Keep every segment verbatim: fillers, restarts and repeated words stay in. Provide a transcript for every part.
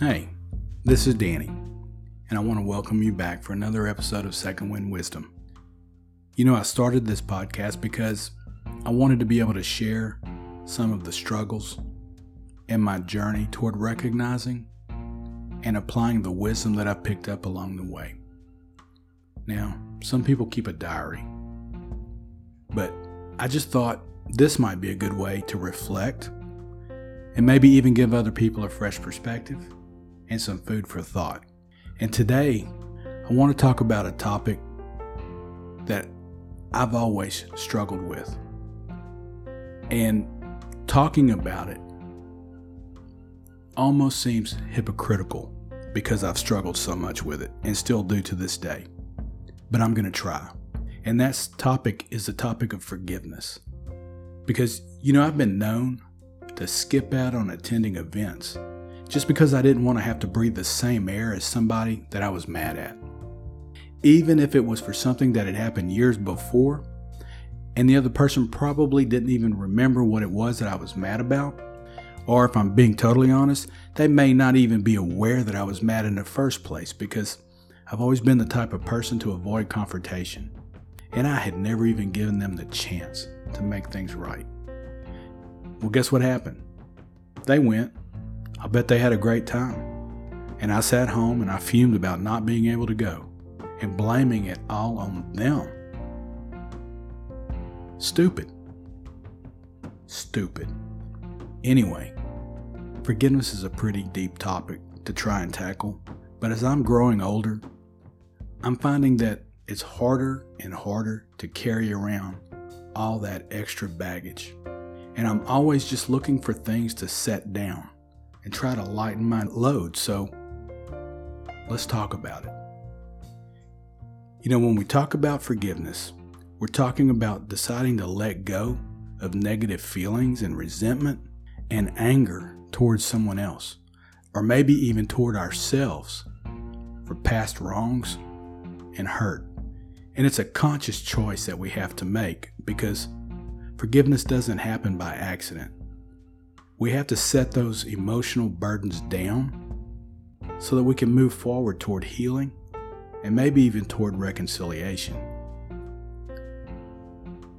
Hey, this is Danny, and I want to welcome you back for another episode of Second Wind Wisdom. You know, I started this podcast because I wanted to be able to share some of the struggles and my journey toward recognizing and applying the wisdom that I picked up along the way. Now, some people keep a diary, but I just thought this might be a good way to reflect and maybe even give other people a fresh perspective and some food for thought. And today, I want to talk about a topic that I've always struggled with. And talking about it almost seems hypocritical because I've struggled so much with it and still do to this day. But I'm going to try. And that topic is the topic of forgiveness. Because, you know, I've been known to skip out on attending events just because I didn't want to have to breathe the same air as somebody that I was mad at. Even if it was for something that had happened years before, and the other person probably didn't even remember what it was that I was mad about, or if I'm being totally honest, they may not even be aware that I was mad in the first place, because I've always been the type of person to avoid confrontation, and I had never even given them the chance to make things right. Well, guess what happened? They went. I bet they had a great time. And I sat home and I fumed about not being able to go and blaming it all on them. Stupid. Stupid. Anyway, forgiveness is a pretty deep topic to try and tackle. But as I'm growing older, I'm finding that it's harder and harder to carry around all that extra baggage. And I'm always just looking for things to set down and try to lighten my load. So let's talk about it. You know, when we talk about forgiveness, we're talking about deciding to let go of negative feelings and resentment and anger towards someone else, or maybe even toward ourselves, for past wrongs and hurt. And it's a conscious choice that we have to make, because forgiveness doesn't happen by accident. We have to set those emotional burdens down so that we can move forward toward healing and maybe even toward reconciliation.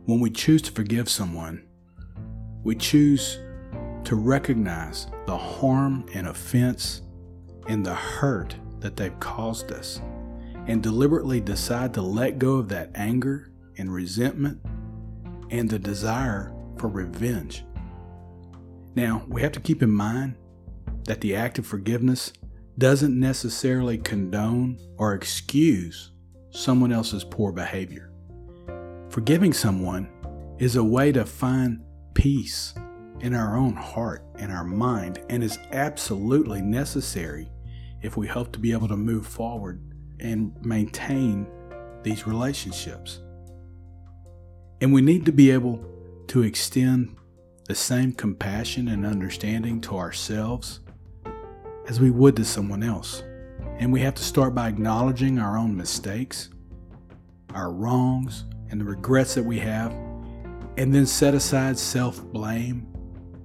When we choose to forgive someone, we choose to recognize the harm and offense and the hurt that they've caused us, and deliberately decide to let go of that anger and resentment and the desire for revenge. Now, we have to keep in mind that the act of forgiveness doesn't necessarily condone or excuse someone else's poor behavior. Forgiving someone is a way to find peace in our own heart and our mind, and is absolutely necessary if we hope to be able to move forward and maintain these relationships. And we need to be able to extend the same compassion and understanding to ourselves as we would to someone else. And we have to start by acknowledging our own mistakes, our wrongs, and the regrets that we have, and then set aside self-blame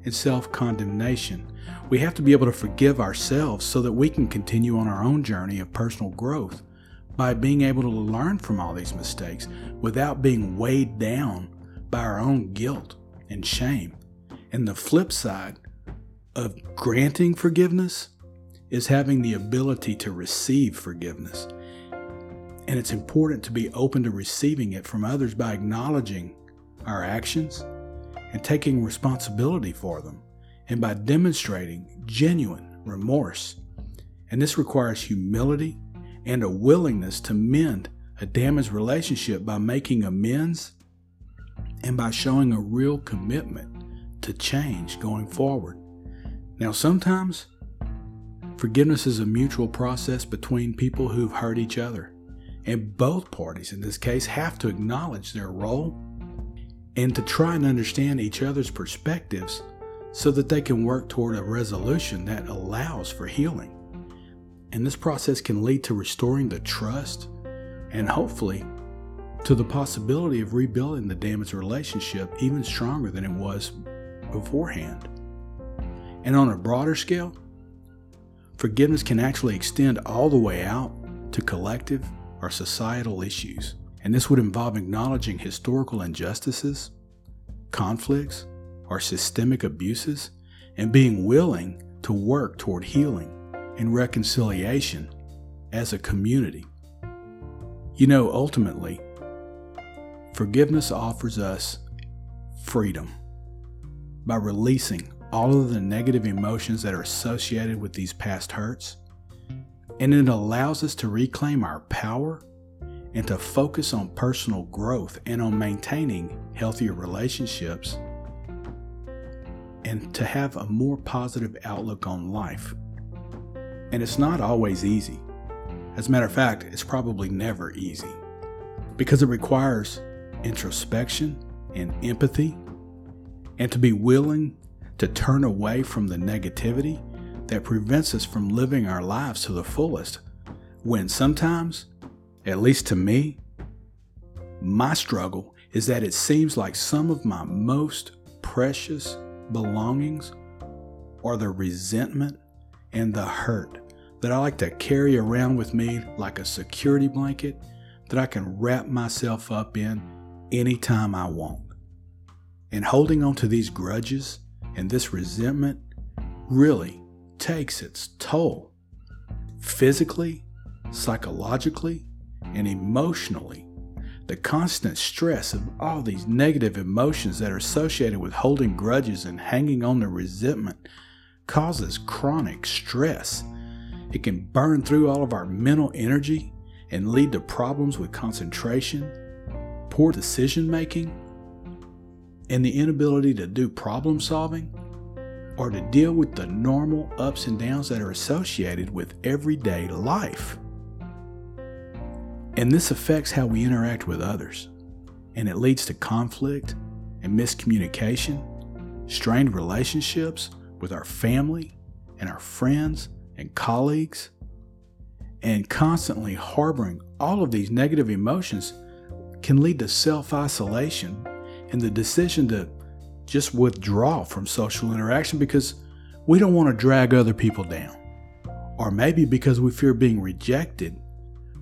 and self-condemnation. We have to be able to forgive ourselves so that we can continue on our own journey of personal growth, by being able to learn from all these mistakes without being weighed down by our own guilt and shame. And the flip side of granting forgiveness is having the ability to receive forgiveness. And it's important to be open to receiving it from others by acknowledging our actions and taking responsibility for them, and by demonstrating genuine remorse. And this requires humility and a willingness to mend a damaged relationship by making amends and by showing a real commitment to change going forward. Now, sometimes forgiveness is a mutual process between people who've hurt each other, and both parties in this case have to acknowledge their role and to try and understand each other's perspectives so that they can work toward a resolution that allows for healing. And this process can lead to restoring the trust and hopefully to the possibility of rebuilding the damaged relationship even stronger than it was beforehand. And on a broader scale, Forgiveness can actually extend all the way out to collective or societal issues, and this would involve acknowledging historical injustices, conflicts, or systemic abuses, and being willing to work toward healing and reconciliation as a community. You know, ultimately, forgiveness offers us freedom by releasing all of the negative emotions that are associated with these past hurts, and it allows us to reclaim our power and to focus on personal growth and on maintaining healthier relationships and to have a more positive outlook on life. And it's not always easy. As a matter of fact, it's probably never easy, because it requires introspection and empathy, and to be willing to turn away from the negativity that prevents us from living our lives to the fullest, when sometimes, at least to me, my struggle is that it seems like some of my most precious belongings are the resentment and the hurt that I like to carry around with me like a security blanket that I can wrap myself up in anytime I want. And holding on to these grudges and this resentment really takes its toll physically, psychologically, and emotionally. The constant stress of all these negative emotions that are associated with holding grudges and hanging on to resentment causes chronic stress. It can burn through all of our mental energy and lead to problems with concentration, poor decision making, and the inability to do problem solving or to deal with the normal ups and downs that are associated with everyday life. And this affects how we interact with others, and it leads to conflict and miscommunication, strained relationships with our family and our friends and colleagues. And constantly harboring all of these negative emotions can lead to self-isolation and the decision to just withdraw from social interaction because we don't want to drag other people down, or maybe because we fear being rejected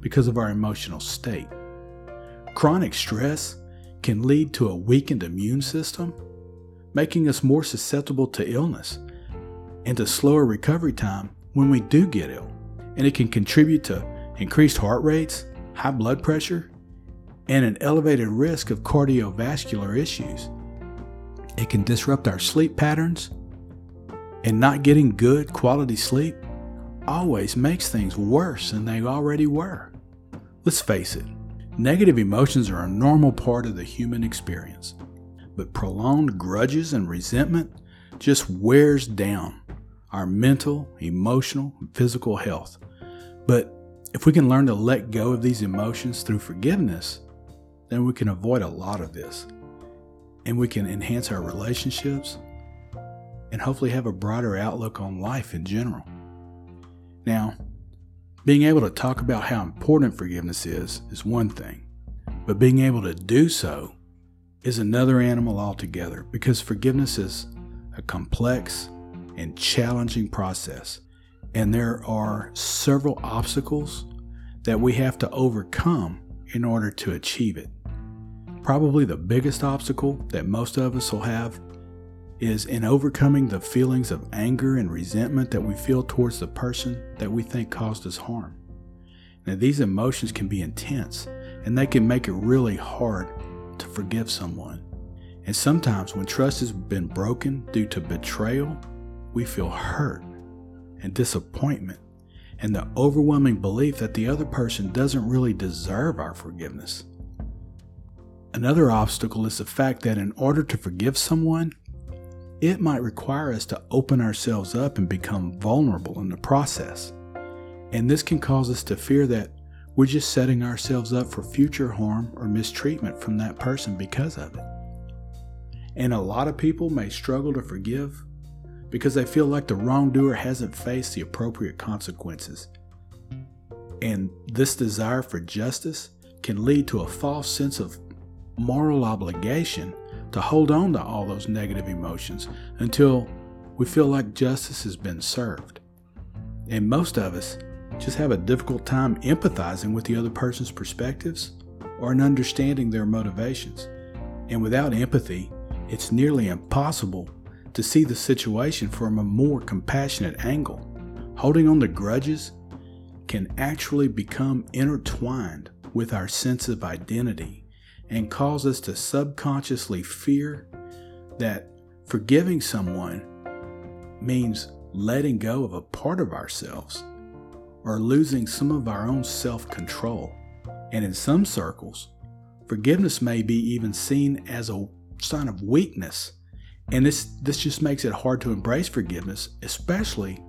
because of our emotional state. Chronic stress can lead to a weakened immune system, making us more susceptible to illness and to slower recovery time when we do get ill. And it can contribute to increased heart rates, high blood pressure, and an elevated risk of cardiovascular issues. It can disrupt our sleep patterns, and not getting good quality sleep always makes things worse than they already were. Let's face it, negative emotions are a normal part of the human experience, but prolonged grudges and resentment just wears down our mental, emotional, and physical health. But if we can learn to let go of these emotions through forgiveness, then we can avoid a lot of this. And we can enhance our relationships and hopefully have a brighter outlook on life in general. Now, being able to talk about how important forgiveness is is one thing, but being able to do so is another animal altogether, because forgiveness is a complex and challenging process, and there are several obstacles that we have to overcome in order to achieve it. Probably the biggest obstacle that most of us will have is in overcoming the feelings of anger and resentment that we feel towards the person that we think caused us harm. Now, these emotions can be intense, and they can make it really hard to forgive someone. And sometimes when trust has been broken due to betrayal, we feel hurt and disappointment and the overwhelming belief that the other person doesn't really deserve our forgiveness. Another obstacle is the fact that in order to forgive someone, it might require us to open ourselves up and become vulnerable in the process. And this can cause us to fear that we're just setting ourselves up for future harm or mistreatment from that person because of it. And a lot of people may struggle to forgive because they feel like the wrongdoer hasn't faced the appropriate consequences. And this desire for justice can lead to a false sense of moral obligation to hold on to all those negative emotions until we feel like justice has been served. And most of us just have a difficult time empathizing with the other person's perspectives or in understanding their motivations. And without empathy, it's nearly impossible to see the situation from a more compassionate angle. Holding on to grudges can actually become intertwined with our sense of identity and cause us to subconsciously fear that forgiving someone means letting go of a part of ourselves or losing some of our own self-control. And in some circles, forgiveness may be even seen as a sign of weakness. And this, this just makes it hard to embrace forgiveness, especially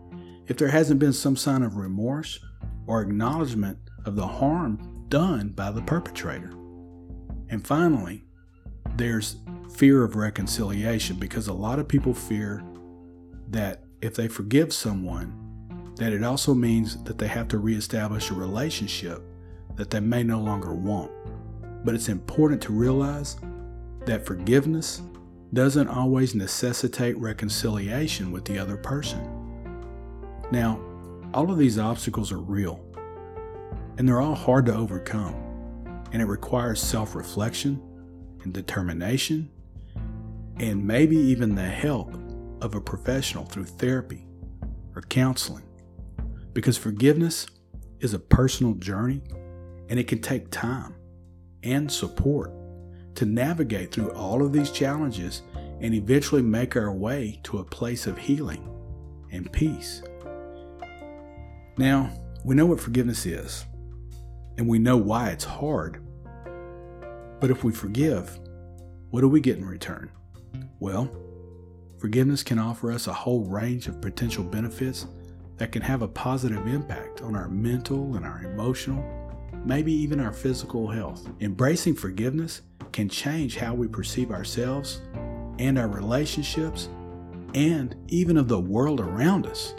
if there hasn't been some sign of remorse or acknowledgement of the harm done by the perpetrator. And finally, there's fear of reconciliation, because a lot of people fear that if they forgive someone, that it also means that they have to reestablish a relationship that they may no longer want. But it's important to realize that forgiveness doesn't always necessitate reconciliation with the other person. Now, all of these obstacles are real, and they're all hard to overcome, and it requires self-reflection and determination, and maybe even the help of a professional through therapy or counseling, because forgiveness is a personal journey, and it can take time and support to navigate through all of these challenges and eventually make our way to a place of healing and peace. Now, we know what forgiveness is, and we know why it's hard. But if we forgive, what do we get in return? Well, forgiveness can offer us a whole range of potential benefits that can have a positive impact on our mental and our emotional, maybe even our physical health. Embracing forgiveness can change how we perceive ourselves and our relationships and even of the world around us.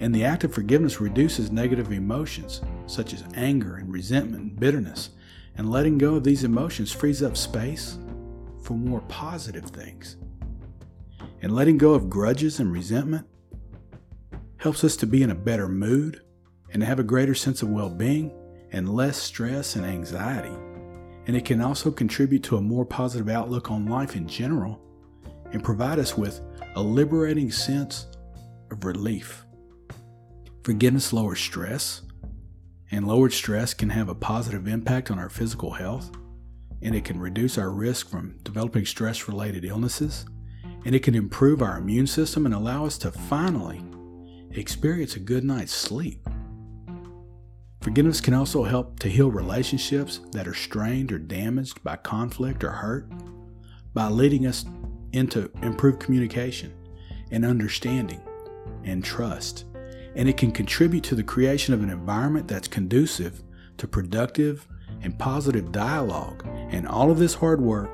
And the act of forgiveness reduces negative emotions such as anger and resentment and bitterness. And letting go of these emotions frees up space for more positive things. And letting go of grudges and resentment helps us to be in a better mood and to have a greater sense of well-being and less stress and anxiety. And it can also contribute to a more positive outlook on life in general and provide us with a liberating sense of relief. Forgiveness lowers stress, and lowered stress can have a positive impact on our physical health, and it can reduce our risk from developing stress-related illnesses, and it can improve our immune system and allow us to finally experience a good night's sleep. Forgiveness can also help to heal relationships that are strained or damaged by conflict or hurt by leading us into improved communication and understanding and trust. And it can contribute to the creation of an environment that's conducive to productive and positive dialogue. And all of this hard work,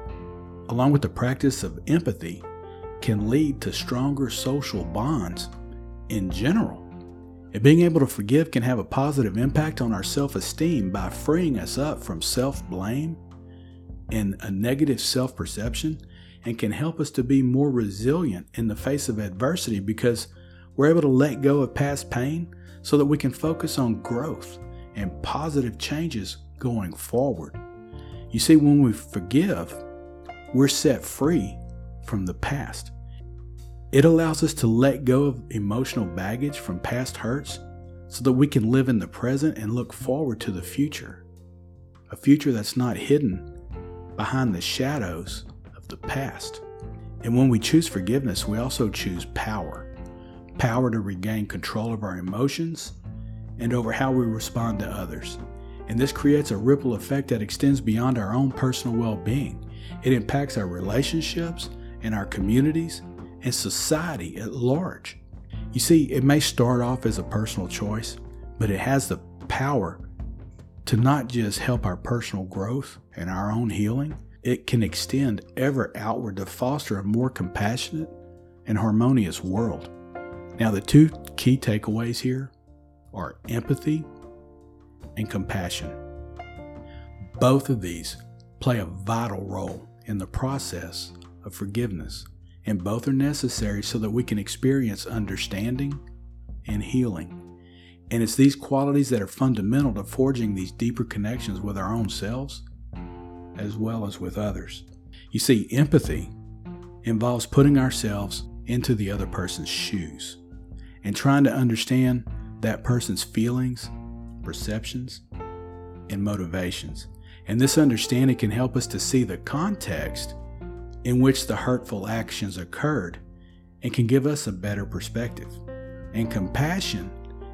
along with the practice of empathy, can lead to stronger social bonds in general. And being able to forgive can have a positive impact on our self-esteem by freeing us up from self-blame and a negative self-perception, and can help us to be more resilient in the face of adversity, because we're able to let go of past pain so that we can focus on growth and positive changes going forward. You see, when we forgive, we're set free from the past. It allows us to let go of emotional baggage from past hurts so that we can live in the present and look forward to the future, a future that's not hidden behind the shadows of the past. And when we choose forgiveness, we also choose power. Power to regain control of our emotions and over how we respond to others. And this creates a ripple effect that extends beyond our own personal well-being. It impacts our relationships and our communities and society at large. You see, it may start off as a personal choice, but it has the power to not just help our personal growth and our own healing, it can extend ever outward to foster a more compassionate and harmonious world. Now, the two key takeaways here are empathy and compassion. Both of these play a vital role in the process of forgiveness, and both are necessary so that we can experience understanding and healing. And it's these qualities that are fundamental to forging these deeper connections with our own selves as well as with others. You see, empathy involves putting ourselves into the other person's shoes and trying to understand that person's feelings, perceptions, and motivations. And this understanding can help us to see the context in which the hurtful actions occurred and can give us a better perspective. And compassion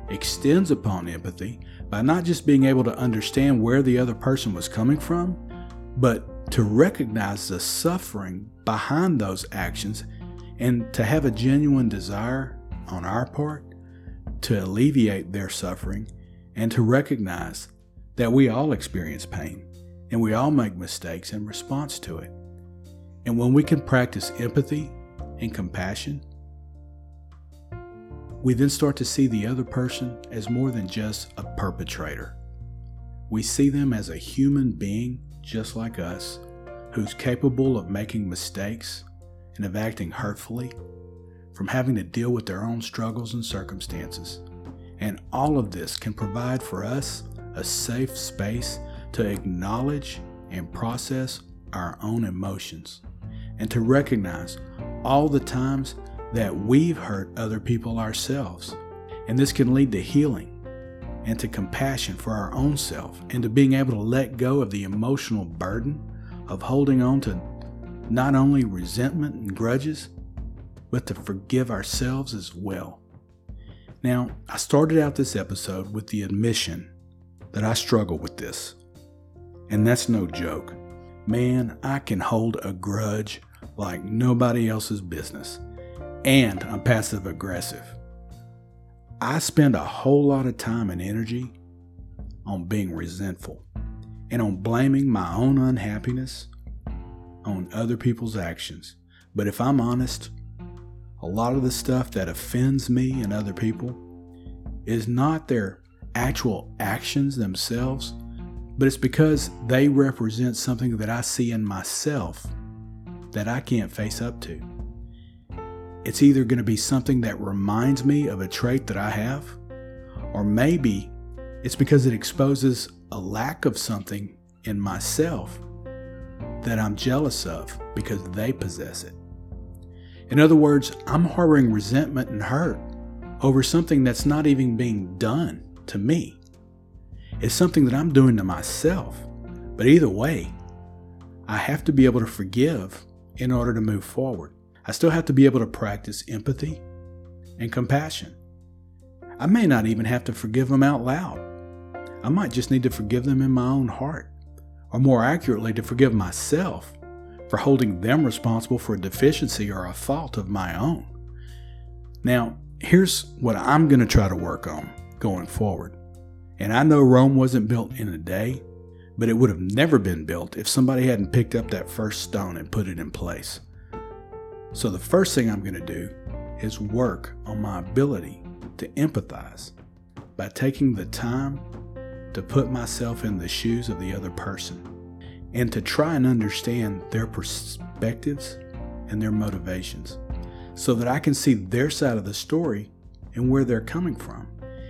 extends upon empathy by not just being able to understand where the other person was coming from, but to recognize the suffering behind those actions and to have a genuine desire on our part to alleviate their suffering and to recognize that we all experience pain and we all make mistakes in response to it. And when we can practice empathy and compassion, we then start to see the other person as more than just a perpetrator. We see them as a human being just like us, who's capable of making mistakes and of acting hurtfully, from having to deal with their own struggles and circumstances. And all of this can provide for us a safe space to acknowledge and process our own emotions, and to recognize all the times that we've hurt other people ourselves. And this can lead to healing and to compassion for our own self, and to being able to let go of the emotional burden of holding on to not only resentment and grudges, but to forgive ourselves as well. Now, I started out this episode with the admission that I struggle with this, and that's no joke. Man, I can hold a grudge like nobody else's business, and I'm passive aggressive. I spend a whole lot of time and energy on being resentful and on blaming my own unhappiness on other people's actions. But if I'm honest, a lot of the stuff that offends me and other people is not their actual actions themselves, but it's because they represent something that I see in myself that I can't face up to. It's either going to be something that reminds me of a trait that I have, or maybe it's because it exposes a lack of something in myself that I'm jealous of because they possess it. In other words, I'm harboring resentment and hurt over something that's not even being done to me. It's something that I'm doing to myself. But either way, I have to be able to forgive in order to move forward. I still have to be able to practice empathy and compassion. I may not even have to forgive them out loud. I might just need to forgive them in my own heart, or more accurately, to forgive myself for holding them responsible for a deficiency or a fault of my own. Now, here's what I'm going to try to work on going forward. And I know Rome wasn't built in a day, but it would have never been built if somebody hadn't picked up that first stone and put it in place. So the first thing I'm going to do is work on my ability to empathize by taking the time to put myself in the shoes of the other person and to try and understand their perspectives and their motivations so that I can see their side of the story and where they're coming from.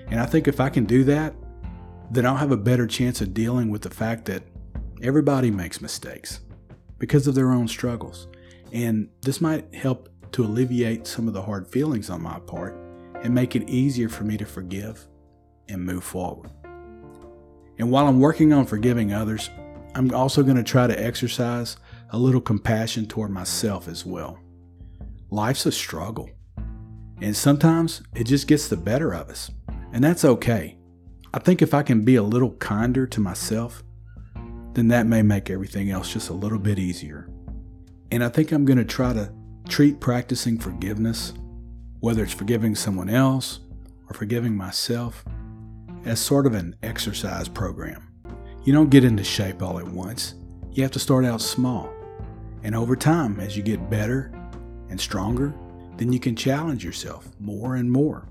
And I think if I can do that, then I'll have a better chance of dealing with the fact that everybody makes mistakes because of their own struggles. And this might help to alleviate some of the hard feelings on my part and make it easier for me to forgive and move forward. And while I'm working on forgiving others, I'm also going to try to exercise a little compassion toward myself as well. Life's a struggle, and sometimes it just gets the better of us, and that's okay. I think if I can be a little kinder to myself, then that may make everything else just a little bit easier. And I think I'm going to try to treat practicing forgiveness, whether it's forgiving someone else or forgiving myself, as sort of an exercise program. You don't get into shape all at once. You have to start out small. And over time, as you get better and stronger, then you can challenge yourself more and more.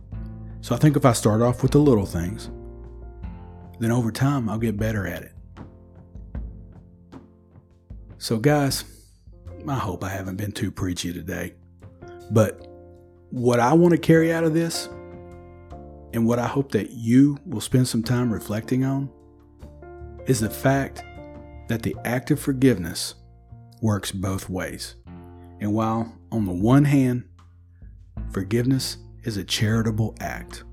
So I think if I start off with the little things, then over time, I'll get better at it. So guys, I hope I haven't been too preachy today, but what I want to carry out of this and what I hope that you will spend some time reflecting on, is the fact that the act of forgiveness works both ways. And while on the one hand, forgiveness is a charitable act,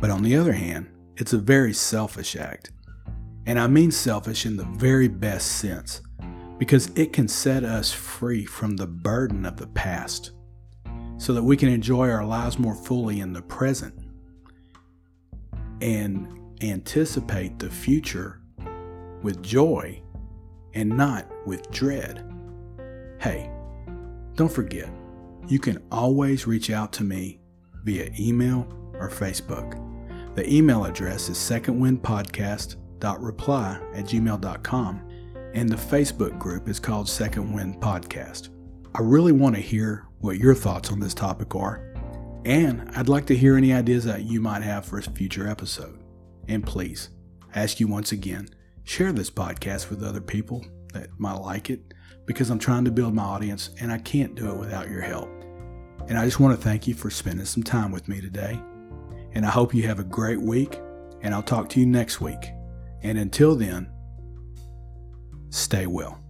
but on the other hand, it's a very selfish act. And I mean selfish in the very best sense, because it can set us free from the burden of the past so that we can enjoy our lives more fully in the present and anticipate the future with joy and not with dread. Hey, don't forget, you can always reach out to me via email or Facebook. The email address is second wind podcast dot reply at gmail dot com, and the Facebook group is called Second Wind Podcast. I really want to hear what your thoughts on this topic are, and I'd like to hear any ideas that you might have for a future episode. And please, I ask you once again, share this podcast with other people that might like it, because I'm trying to build my audience and I can't do it without your help. And I just want to thank you for spending some time with me today. And I hope you have a great week, and I'll talk to you next week. And until then, stay well.